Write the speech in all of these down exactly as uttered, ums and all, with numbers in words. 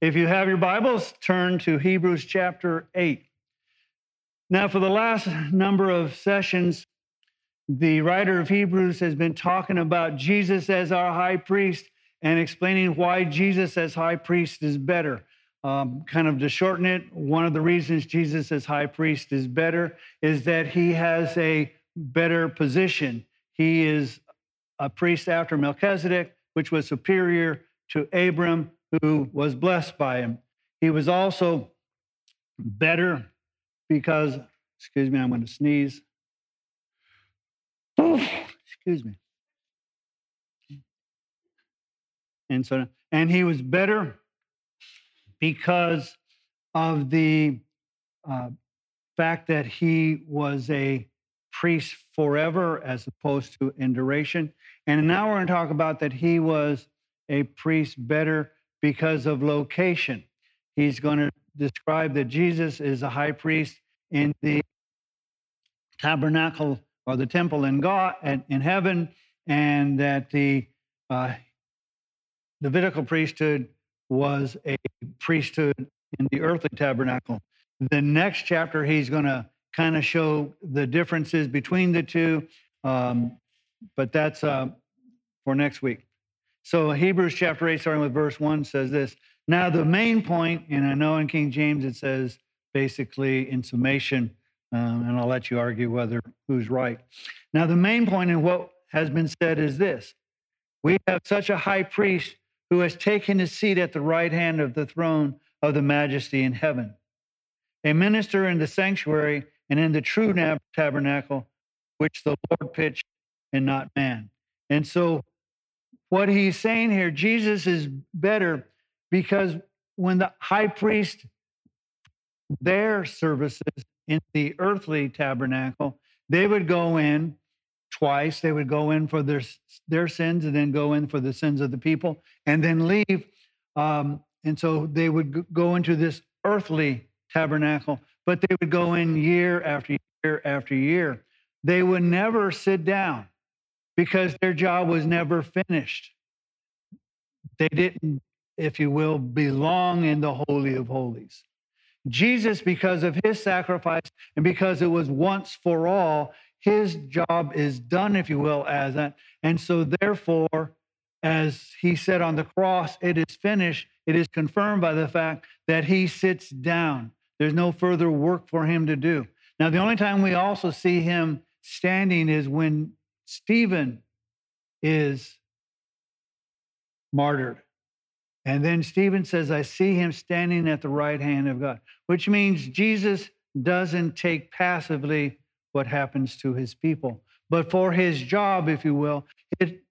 If you have your Bibles, turn to Hebrews chapter eight. Now, for the last number of sessions, the writer of Hebrews has been talking about Jesus as our high priest and explaining why Jesus as high priest is better. Um, kind of to shorten it, one of the reasons Jesus as high priest is better is that he has a better position. He is a priest after Melchizedek, which was superior to Abram, who was blessed by him. He was also better because, excuse me, I'm going to sneeze. Excuse me. And so, and he was better because of the uh, fact that he was a priest forever as opposed to in duration. And now we're going to talk about that he was a priest better because of location. He's going to describe that Jesus is a high priest in the tabernacle or the temple in God in heaven, and that the uh, Levitical priesthood was a priesthood in the earthly tabernacle. The next chapter, he's going to kind of show the differences between the two, um, but that's uh, for next week. So Hebrews chapter eight, starting with verse one, says this. Now the main point, and I know in King James it says basically in summation, um, and I'll let you argue whether who's right. Now the main point in what has been said is this. We have such a high priest who has taken his seat at the right hand of the throne of the majesty in heaven, a minister in the sanctuary and in the true nab- tabernacle, which the Lord pitched and not man. And so what he's saying here, Jesus is better because when the high priest, their services in the earthly tabernacle, they would go in twice. They would go in for their, their sins and then go in for the sins of the people and then leave. Um, and so they would go into this earthly tabernacle, but they would go in year after year after year. They would never sit down because their job was never finished. They didn't, if you will, belong in the Holy of Holies. Jesus, because of his sacrifice and because it was once for all, his job is done, if you will, as that. And so therefore, as he said on the cross, it is finished. It is confirmed by the fact that he sits down. There's no further work for him to do. Now, the only time we also see him standing is when Stephen is martyred. And then Stephen says, I see him standing at the right hand of God, which means Jesus doesn't take passively what happens to his people. But for his job, if you will, it,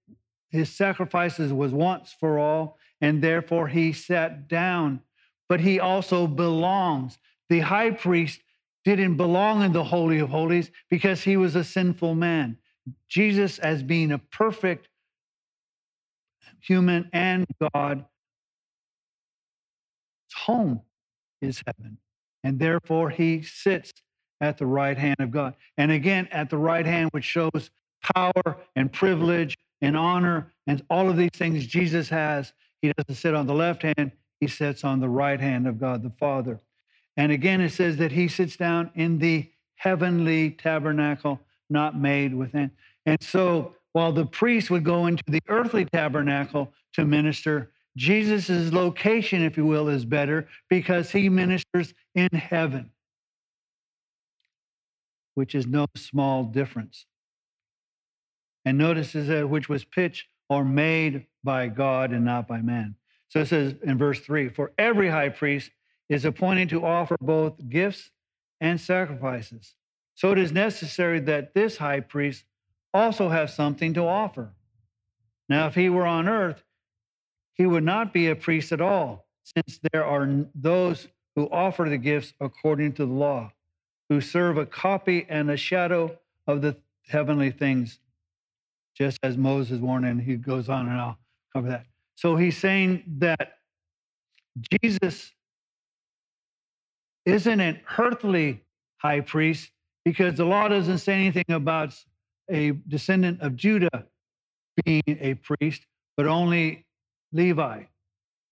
his sacrifices was once for all, and therefore he sat down. But he also belongs. The high priest didn't belong in the Holy of Holies because he was a sinful man. Jesus, as being a perfect human and God, his home is heaven. And therefore he sits at the right hand of God. And again, at the right hand, which shows power and privilege and honor and all of these things Jesus has. He doesn't sit on the left hand. He sits on the right hand of God the Father. And again, it says that he sits down in the heavenly tabernacle, not made with hands. And so while the priest would go into the earthly tabernacle to minister, Jesus's location, if you will, is better because he ministers in heaven, which is no small difference. And notice is that which was pitched or made by God and not by man. So it says in verse three, for every high priest is appointed to offer both gifts and sacrifices. So it is necessary that this high priest also have something to offer. Now, if he were on earth, he would not be a priest at all, since there are those who offer the gifts according to the law, who serve a copy and a shadow of the heavenly things, just as Moses warned, and he goes on, and I'll cover that. So he's saying that Jesus isn't an earthly high priest because the law doesn't say anything about a descendant of Judah being a priest, but only Levi.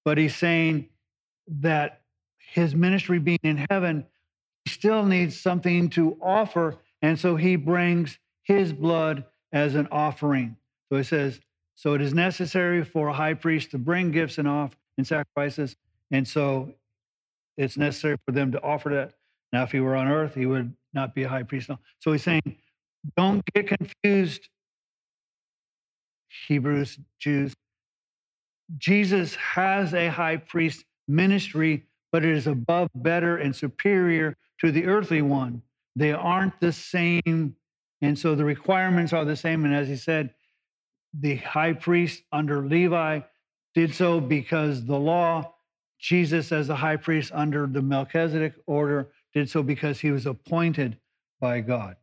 But he's saying that his ministry being in heaven, he still needs something to offer. And so he brings his blood as an offering. So it says, so it is necessary for a high priest to bring gifts and off and sacrifices. And so it's necessary for them to offer that. Now, if he were on earth, he would not be a high priest. So he's saying, don't get confused, Hebrews, Jews. Jesus has a high priest ministry, but it is above, better, and superior to the earthly one. They aren't the same. And so the requirements are the same. And as he said, the high priest under Levi did so because the law, Jesus as the high priest under the Melchizedek order did so because he was appointed by God.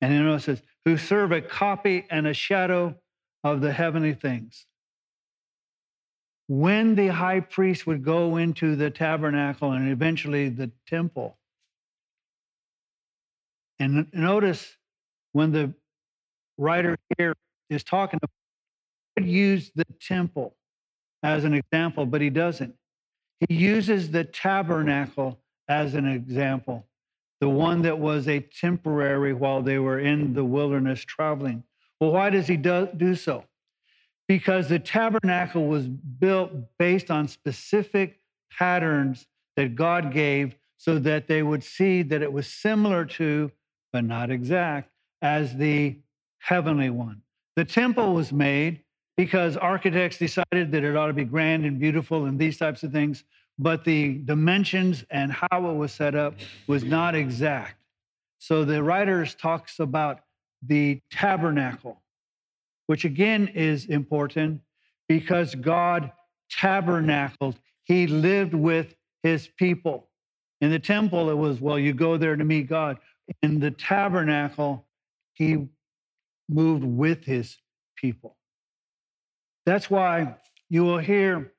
And then it says, who serve a copy and a shadow of the heavenly things. When the high priest would go into the tabernacle and eventually the temple, and notice when the writer here is talking about, he would use the temple as an example, but he doesn't. He uses the tabernacle as an example, the one that was a temporary while they were in the wilderness traveling. Well, why does he do, do so? Because the tabernacle was built based on specific patterns that God gave so that they would see that it was similar to, but not exact, as the heavenly one. The temple was made because architects decided that it ought to be grand and beautiful and these types of things, but the dimensions and how it was set up was not exact. So the writers talks about the tabernacle, which again is important because God tabernacled. He lived with his people. In the temple, it was, well, you go there to meet God. In the tabernacle, he moved with his people. That's why you will hear,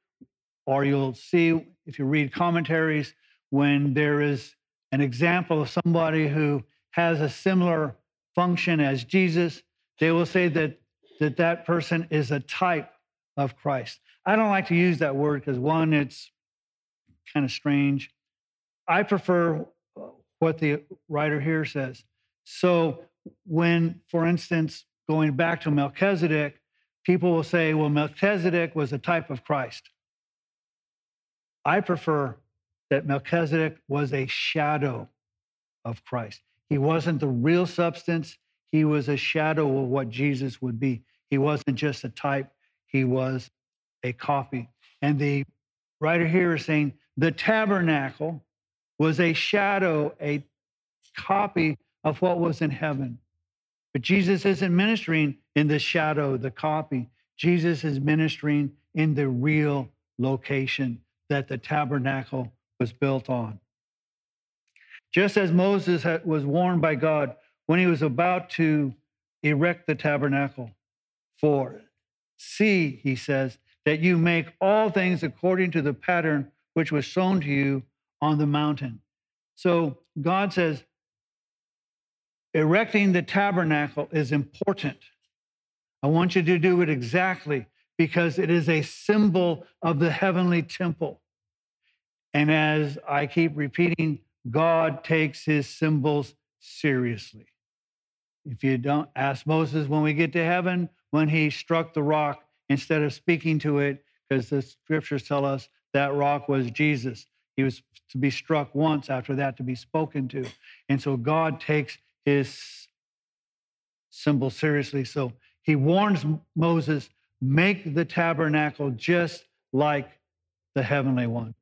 or you'll see if you read commentaries, when there is an example of somebody who has a similar function as Jesus, they will say that that, that person is a type of Christ. I don't like to use that word because, one, it's kind of strange. I prefer what the writer here says. So when, for instance, going back to Melchizedek, people will say, well, Melchizedek was a type of Christ. I prefer that Melchizedek was a shadow of Christ. He wasn't the real substance. He was a shadow of what Jesus would be. He wasn't just a type. He was a copy. And the writer here is saying the tabernacle was a shadow, a copy of what was in heaven. But Jesus isn't ministering in the shadow, the copy. Jesus is ministering in the real location that the tabernacle was built on. Just as Moses was warned by God when he was about to erect the tabernacle, for see, he says, that you make all things according to the pattern which was shown to you on the mountain. So God says, erecting the tabernacle is important. I want you to do it exactly because it is a symbol of the heavenly temple. And as I keep repeating, God takes his symbols seriously. If you don't, ask Moses when we get to heaven, when he struck the rock, instead of speaking to it, because the scriptures tell us that rock was Jesus. He was to be struck once, after that to be spoken to. And so God takes his symbol seriously. So he warns Moses, make the tabernacle just like the heavenly one.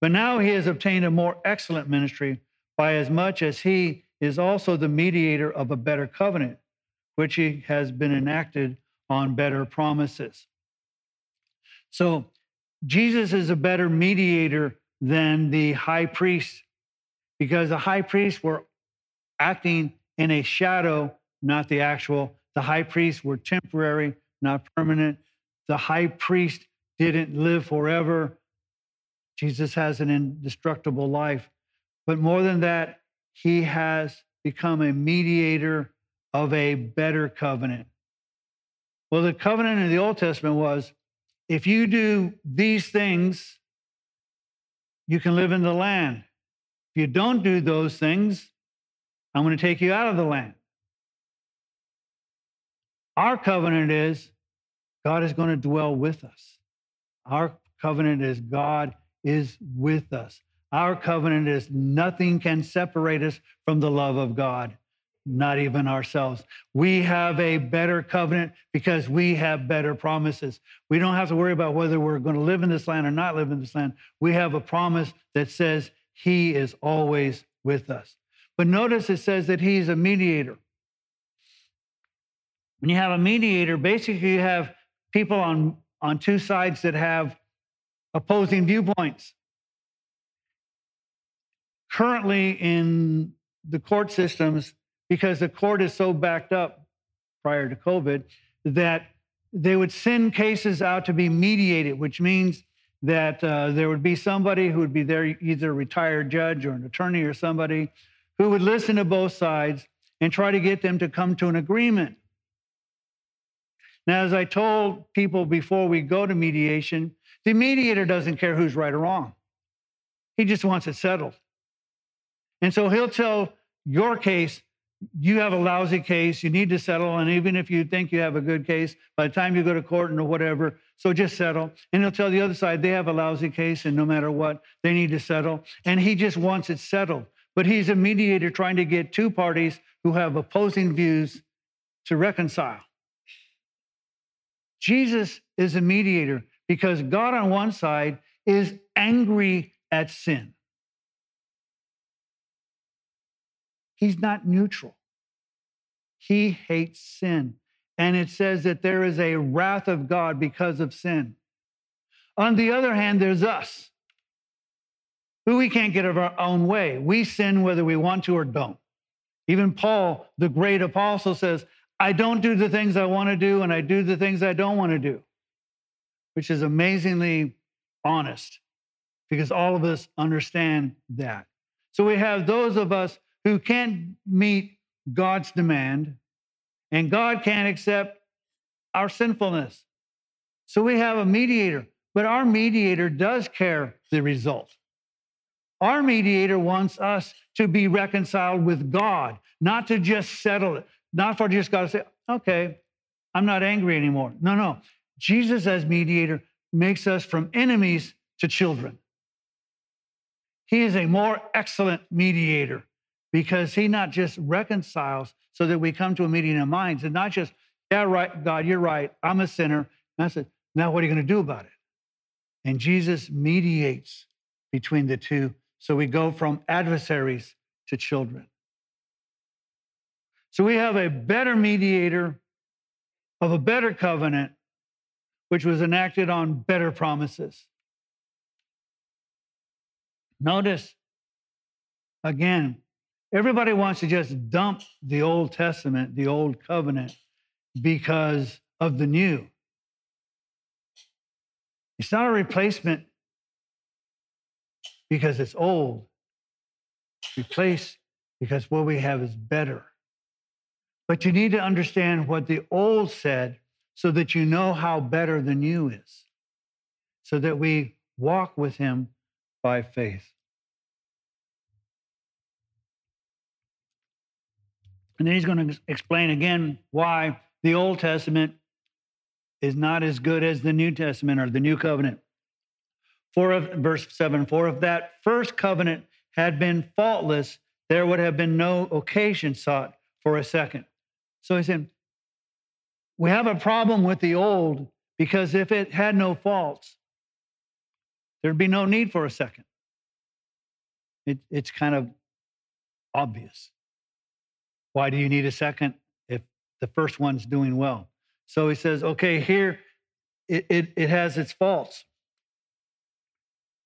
But now he has obtained a more excellent ministry, by as much as he is also the mediator of a better covenant, which he has been enacted on better promises. So Jesus is a better mediator than the high priest, because the high priests were acting in a shadow, not the actual. The high priests were temporary, not permanent. The high priest didn't live forever. Jesus has an indestructible life. But more than that, he has become a mediator of a better covenant. Well, the covenant in the Old Testament was If you do these things, you can live in the land. If you don't do those things, I'm going to take you out of the land. Our covenant is God is going to dwell with us. Our covenant is God is with us. Our covenant is nothing can separate us from the love of God, not even ourselves. We have a better covenant because we have better promises. We don't have to worry about whether we're going to live in this land or not live in this land. We have a promise that says he is always with us. But notice it says that he's a mediator. When you have a mediator, basically you have people on, on two sides that have opposing viewpoints. Currently in the court systems, because the court is so backed up prior to COVID, that they would send cases out to be mediated, which means that uh, there would be somebody who would be there, either a retired judge or an attorney or somebody, who would listen to both sides and try to get them to come to an agreement. Now, as I told people before we go to mediation, the mediator doesn't care who's right or wrong. He just wants it settled. And so he'll tell your case, you have a lousy case, you need to settle, and even if you think you have a good case, by the time you go to court and whatever, so just settle. And he'll tell the other side they have a lousy case, and no matter what, they need to settle. And he just wants it settled. But he's a mediator trying to get two parties who have opposing views to reconcile. Jesus is a mediator because God on one side is angry at sin. He's not neutral. He hates sin. And it says that there is a wrath of God because of sin. On the other hand, there's us. But we can't get out of our own way. We sin whether we want to or don't. Even Paul, the great apostle, says, I don't do the things I want to do, and I do the things I don't want to do, which is amazingly honest because all of us understand that. So we have those of us who can't meet God's demand, and God can't accept our sinfulness. So we have a mediator, but our mediator does care the result. Our mediator wants us to be reconciled with God, not to just settle it. Not for just God to say, okay, I'm not angry anymore. No, no. Jesus as mediator makes us from enemies to children. He is a more excellent mediator because he not just reconciles so that we come to a meeting of minds and not just, yeah, right, God, you're right. I'm a sinner. And I said, now what are you going to do about it? And Jesus mediates between the two. So we go from adversaries to children. So we have a better mediator of a better covenant, which was enacted on better promises. Notice, again, everybody wants to just dump the Old Testament, the Old Covenant, because of the new. It's not a replacement because it's old. Replace because what we have is better. But you need to understand what the old said so that you know how better the new is, so that we walk with him by faith. And then he's going to explain again why the Old Testament is not as good as the New Testament or the New Covenant. For if, verse seven, for if that first covenant had been faultless, there would have been no occasion sought for a second. So he said, we have a problem with the old because if it had no faults, there'd be no need for a second. It, it's kind of obvious. Why do you need a second if the first one's doing well? So he says, okay, here it, it, it has its faults.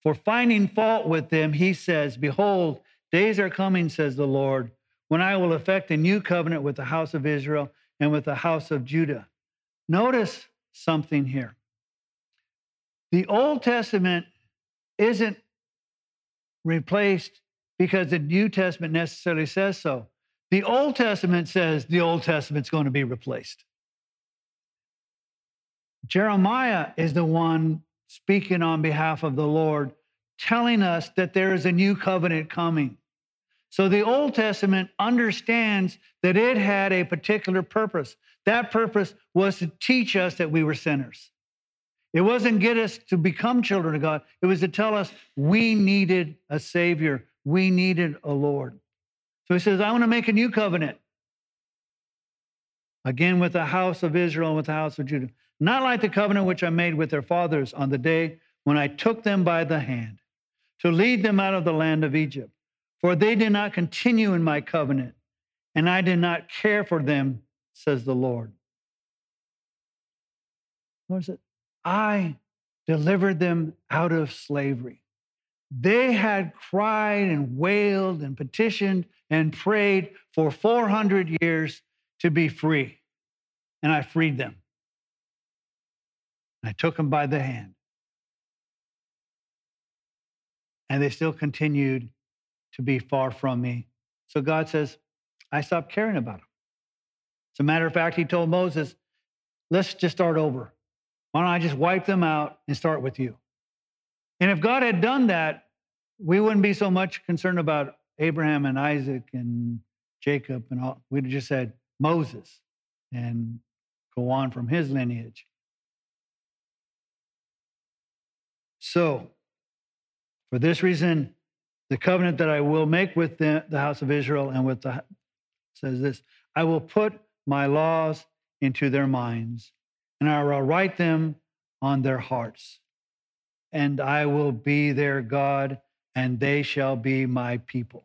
For finding fault with them, he says, behold, days are coming, says the Lord, when I will effect a new covenant with the house of Israel and with the house of Judah. Notice something here. The Old Testament isn't replaced because the New Testament necessarily says so. The Old Testament says the Old Testament's going to be replaced. Jeremiah is the one speaking on behalf of the Lord, telling us that there is a new covenant coming. So the Old Testament understands that it had a particular purpose. That purpose was to teach us that we were sinners. It wasn't get us to become children of God. It was to tell us we needed a Savior. We needed a Lord. So he says, I want to make a new covenant. Again, with the house of Israel and with the house of Judah. Not like the covenant which I made with their fathers on the day when I took them by the hand to lead them out of the land of Egypt. For they did not continue in my covenant, and I did not care for them, says the Lord. What is it? I delivered them out of slavery. They had cried and wailed and petitioned and prayed for four hundred years to be free, and I freed them. I took them by the hand, and they still continued to be far from me. So God says, I stopped caring about them. As a matter of fact, he told Moses, let's just start over. Why don't I just wipe them out and start with you? And if God had done that, we wouldn't be so much concerned about Abraham and Isaac and Jacob and all. We'd have just said Moses and go on from his lineage. So, for this reason, the covenant that I will make with the, the house of Israel and with the, says this, I will put my laws into their minds, and I will write them on their hearts. And I will be their God, and they shall be my people.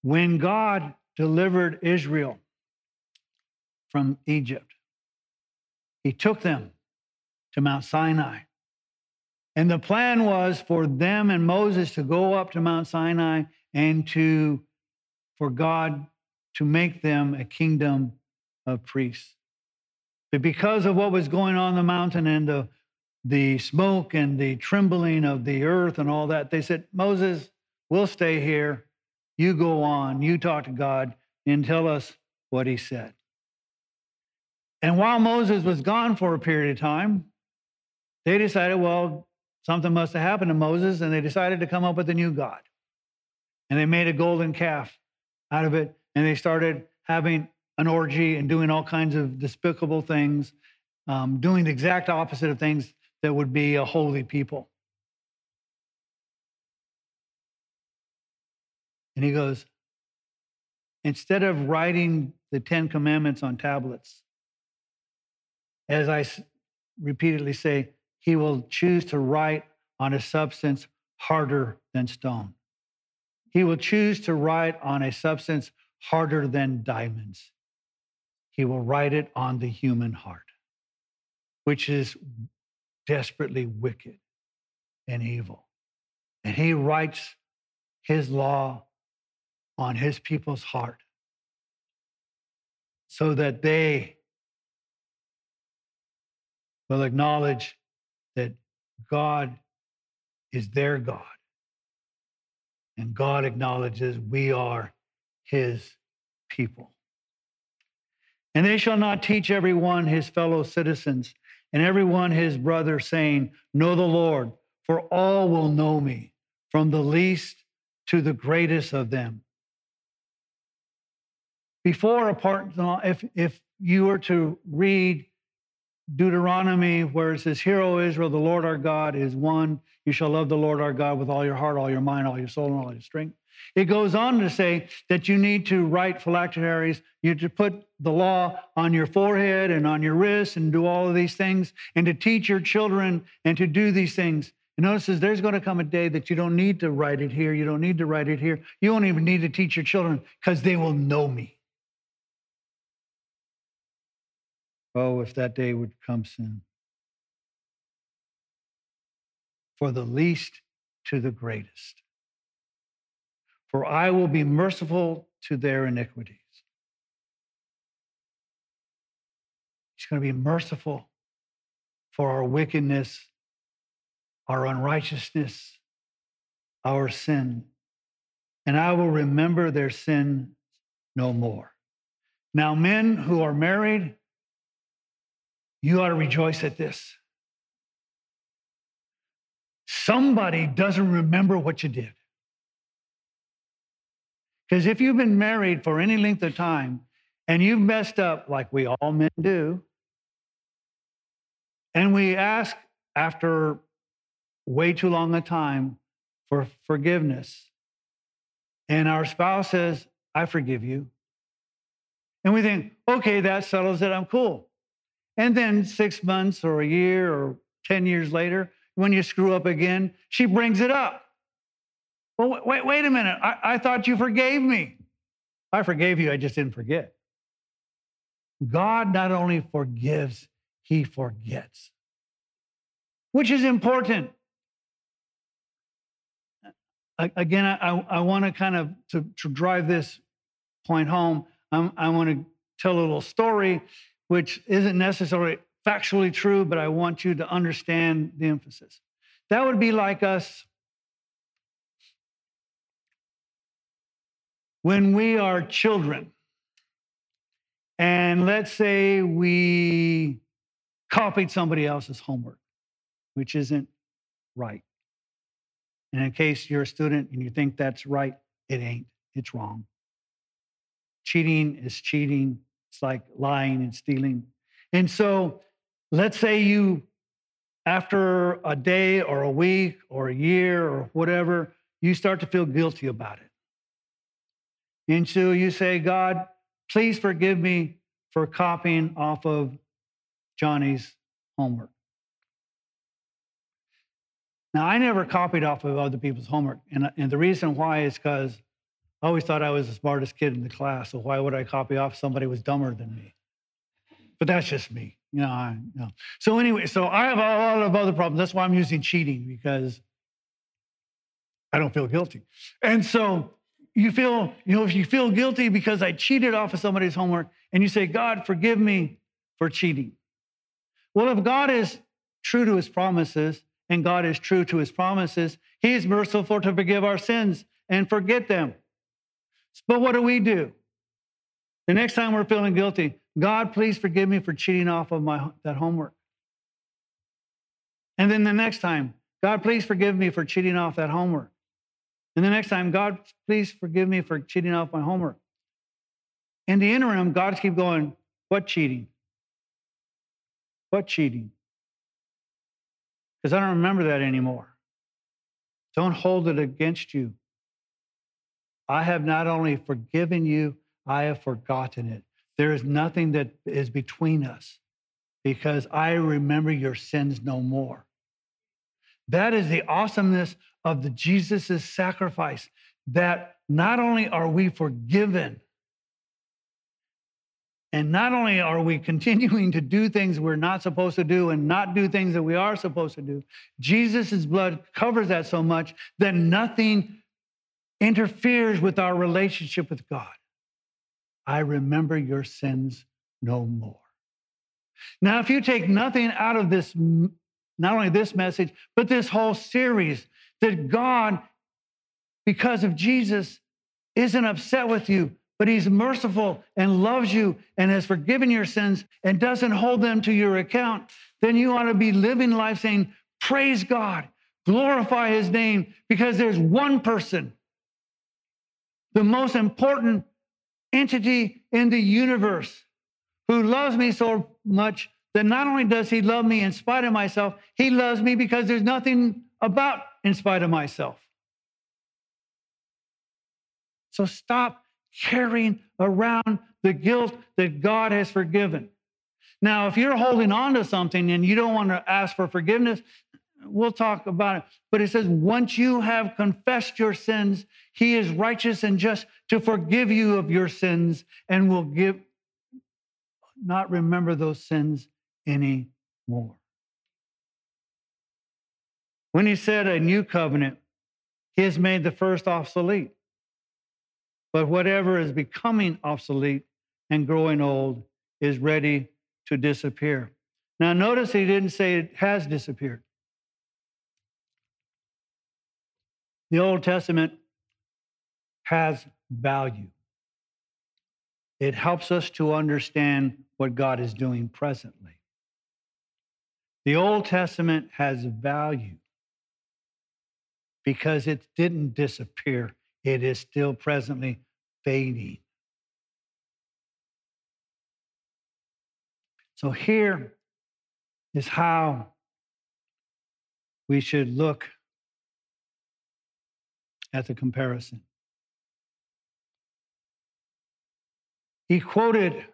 When God delivered Israel from Egypt, he took them to Mount Sinai. And the plan was for them and Moses to go up to Mount Sinai and to, for God to make them a kingdom of priests. But because of what was going on the mountain and the, the smoke and the trembling of the earth and all that, they said, Moses, we'll stay here. You go on. You talk to God and tell us what he said. And while Moses was gone for a period of time, they decided, well, something must have happened to Moses, and they decided to come up with a new God. And they made a golden calf out of it, and they started having an orgy and doing all kinds of despicable things, um, doing the exact opposite of things that would be a holy people. And he goes, instead of writing the Ten Commandments on tablets, as I repeatedly say, he will choose to write on a substance harder than stone. He will choose to write on a substance harder than diamonds. He will write it on the human heart, which is desperately wicked and evil. And he writes his law on his people's heart so that they will acknowledge that God is their God. And God acknowledges we are his people. And they shall not teach every one his fellow citizens and every one his brother, saying, know the Lord, for all will know me, from the least to the greatest of them. Before, apart, if, if you were to read Deuteronomy, where it says, hear, O Israel, the Lord our God is one. You shall love the Lord our God with all your heart, all your mind, all your soul, and all your strength. It goes on to say that you need to write phylacteries. You need to put the law on your forehead and on your wrist and do all of these things and to teach your children and to do these things. And notice there's going to come a day that you don't need to write it here. You don't need to write it here. You won't even need to teach your children because they will know me. Oh, if that day would come soon. For the least to the greatest. For I will be merciful to their iniquities. He's going to be merciful for our wickedness, our unrighteousness, our sin. And I will remember their sin no more. Now, men who are married, you ought to rejoice at this. Somebody doesn't remember what you did. Because if you've been married for any length of time and you've messed up, like we all men do, and we ask after way too long a time for forgiveness, and our spouse says, I forgive you. And we think, okay, that settles it, I'm cool. And then six months or a year or ten years later, when you screw up again, she brings it up. Well, wait, wait a minute. I, I thought you forgave me. I forgave you. I just didn't forget. God not only forgives, he forgets, which is important. I, again, I, I want to kind of, to, to drive this point home, I'm, I want to tell a little story, which isn't necessarily factually true, but I want you to understand the emphasis. That would be like us when we are children, and let's say we copied somebody else's homework, which isn't right. And in case you're a student and you think that's right, it ain't. It's wrong. Cheating is cheating. It's like lying and stealing. And so let's say you, after a day or a week or a year or whatever, you start to feel guilty about it. And so you say, God, please forgive me for copying off of Johnny's homework. Now, I never copied off of other people's homework. And, and the reason why is because I always thought I was the smartest kid in the class, so why would I copy off somebody who was dumber than me? But that's just me. You know, I, you know. So anyway, so I have a lot of other problems. That's why I'm using cheating, because I don't feel guilty. And so you feel, you know, if you feel guilty because I cheated off of somebody's homework, and you say, God, forgive me for cheating. Well, if God is true to his promises, and God is true to his promises, he is merciful to forgive our sins and forget them. But what do we do? The next time we're feeling guilty, God, please forgive me for cheating off of my that homework. And then the next time, God, please forgive me for cheating off that homework. And the next time, God, please forgive me for cheating off my homework. In the interim, God keeps going, what cheating? What cheating? Because I don't remember that anymore. Don't hold it against you. I have not only forgiven you, I have forgotten it. There is nothing that is between us because I remember your sins no more. That is the awesomeness of the Jesus' sacrifice, that not only are we forgiven, and not only are we continuing to do things we're not supposed to do and not do things that we are supposed to do, Jesus' blood covers that so much that nothing interferes with our relationship with God. I remember your sins no more. Now, if you take nothing out of this, not only this message, but this whole series, that God, because of Jesus, isn't upset with you, but he's merciful and loves you and has forgiven your sins and doesn't hold them to your account, then you ought to be living life saying, praise God, glorify his name, because there's one person, the most important entity in the universe, who loves me so much that not only does he love me in spite of myself, he loves me because there's nothing about in spite of myself. So stop carrying around the guilt that God has forgiven. Now, if you're holding on to something and you don't want to ask for forgiveness, we'll talk about it. But it says, once you have confessed your sins, he is righteous and just to forgive you of your sins and will give, not remember those sins anymore. When he said a new covenant, he has made the first obsolete. But whatever is becoming obsolete and growing old is ready to disappear. Now, notice he didn't say it has disappeared. The Old Testament has value. It helps us to understand what God is doing presently. The Old Testament has value because it didn't disappear. It is still presently fading. So here is how we should look at the comparison. He quoted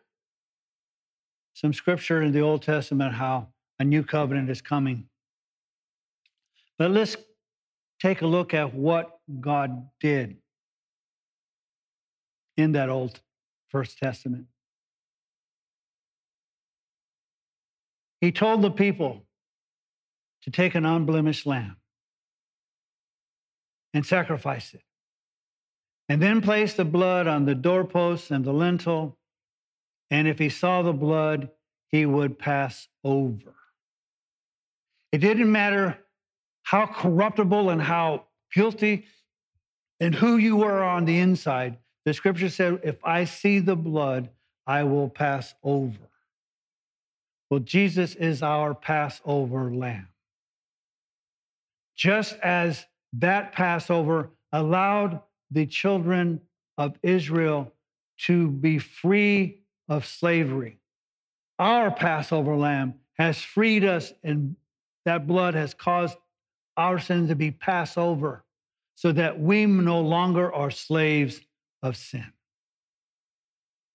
some scripture in the Old Testament, how a new covenant is coming. But let's take a look at what God did in that Old First Testament. He told the people to take an unblemished lamb and sacrifice it, and then place the blood on the doorposts and the lintel, and if he saw the blood, he would pass over. It didn't matter how corruptible and how guilty and who you were on the inside. The scripture said, if I see the blood, I will pass over. Well, Jesus is our Passover lamb. Just as that Passover allowed the children of Israel to be free of slavery, our Passover lamb has freed us, and that blood has caused our sins to be passed over so that we no longer are slaves of sin.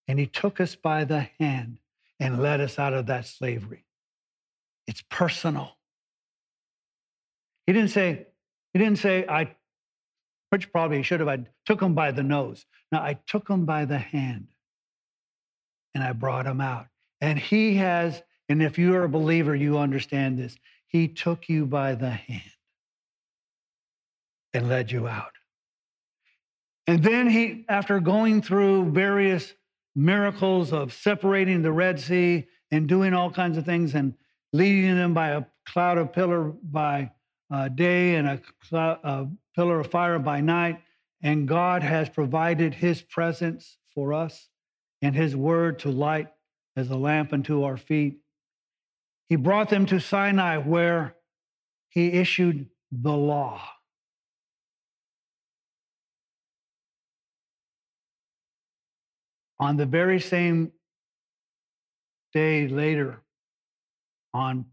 And he took us by the hand and led us out of that slavery. It's personal. He didn't say, he didn't say, I, which probably he should have, I took him by the nose. No, I took him by the hand and I brought him out. And he has, and if you are a believer, you understand this. He took you by the hand and led you out. And then he, after going through various miracles of separating the Red Sea and doing all kinds of things and leading them by a cloud of pillar by uh, day and a, cloud, a pillar of fire by night, and God has provided his presence for us and his word to light as a lamp unto our feet. He brought them to Sinai where he issued the law. On the very same day later, on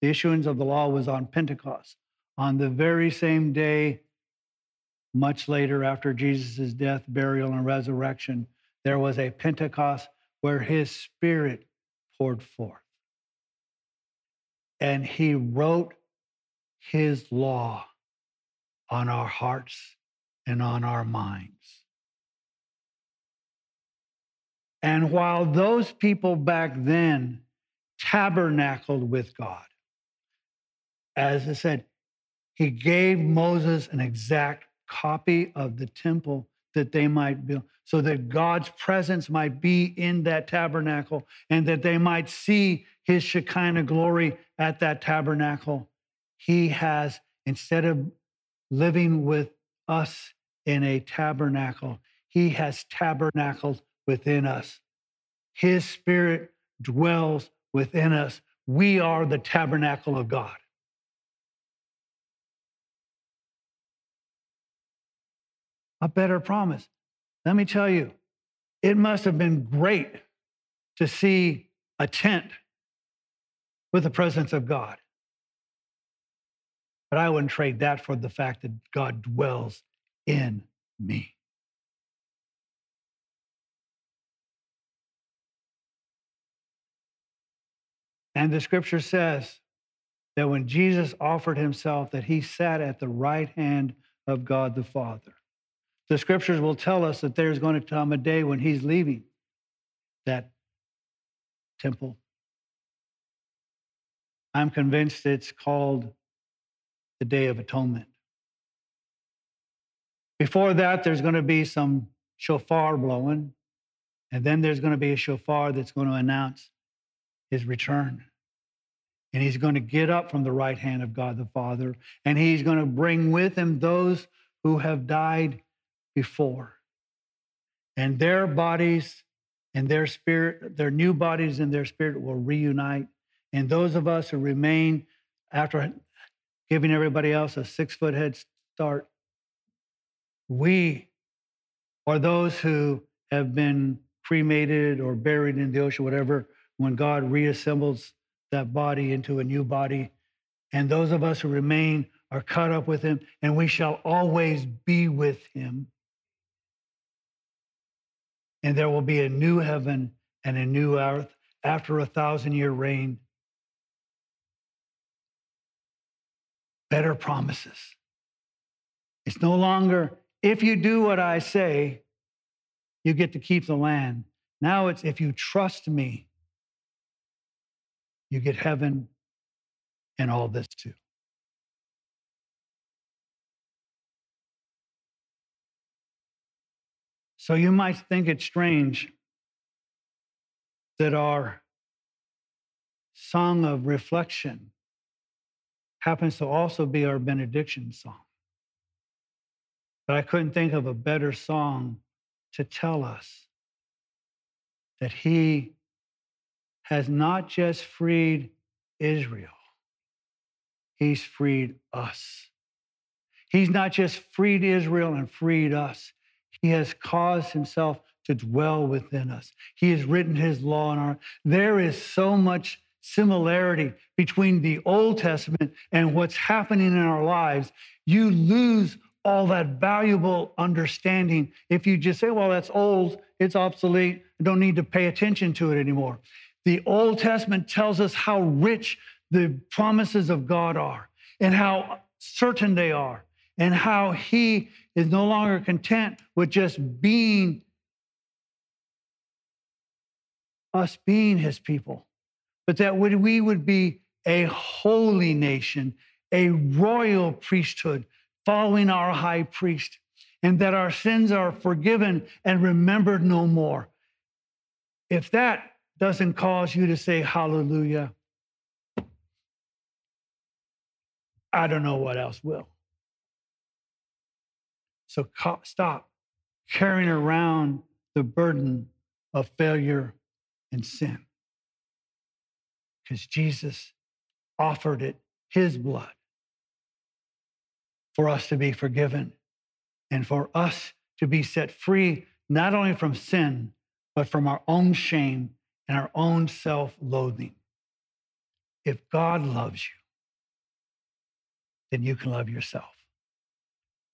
the issuance of the law was on Pentecost. On the very same day, much later after Jesus' death, burial, and resurrection, there was a Pentecost where his spirit poured forth. And he wrote his law on our hearts and on our minds. And while those people back then tabernacled with God, as I said, he gave Moses an exact copy of the temple that they might build, so that God's presence might be in that tabernacle and that they might see his Shekinah glory at that tabernacle. He has, instead of living with us in a tabernacle, he has tabernacled within us. His spirit dwells within us. We are the tabernacle of God. A better promise. Let me tell you, it must have been great to see a tent with the presence of God. But I wouldn't trade that for the fact that God dwells in me. And the scripture says that when Jesus offered himself, that he sat at the right hand of God the Father. The scriptures will tell us that there's going to come a day when he's leaving that temple. I'm convinced it's called the Day of Atonement. Before that, there's going to be some shofar blowing, and then there's going to be a shofar that's going to announce his return. And he's going to get up from the right hand of God the Father, and he's going to bring with him those who have died before, and their bodies and their spirit, their new bodies and their spirit will reunite. And those of us who remain after giving everybody else a six-foot head start, we are those who have been cremated or buried in the ocean, whatever, when God reassembles that body into a new body. And those of us who remain are caught up with him, and we shall always be with him. And there will be a new heaven and a new earth after a thousand-year reign. Better promises. It's no longer, if you do what I say, you get to keep the land. Now it's, if you trust me, you get heaven and all this too. So you might think it's strange that our song of reflection happens to also be our benediction song. But I couldn't think of a better song to tell us that he has not just freed Israel, he's freed us. He's not just freed Israel and freed us. He has caused himself to dwell within us. He has written his law in our. There is so much similarity between the Old Testament and what's happening in our lives. You lose all that valuable understanding if you just say, well, that's old, it's obsolete, I don't need to pay attention to it anymore. The Old Testament tells us how rich the promises of God are and how certain they are, and how he is no longer content with just being us being his people, but that we would be a holy nation, a royal priesthood, following our high priest, and that our sins are forgiven and remembered no more. If that doesn't cause you to say hallelujah, I don't know what else will. So stop carrying around the burden of failure and sin, because Jesus offered it, his blood, for us to be forgiven and for us to be set free, not only from sin, but from our own shame and our own self-loathing. If God loves you, then you can love yourself.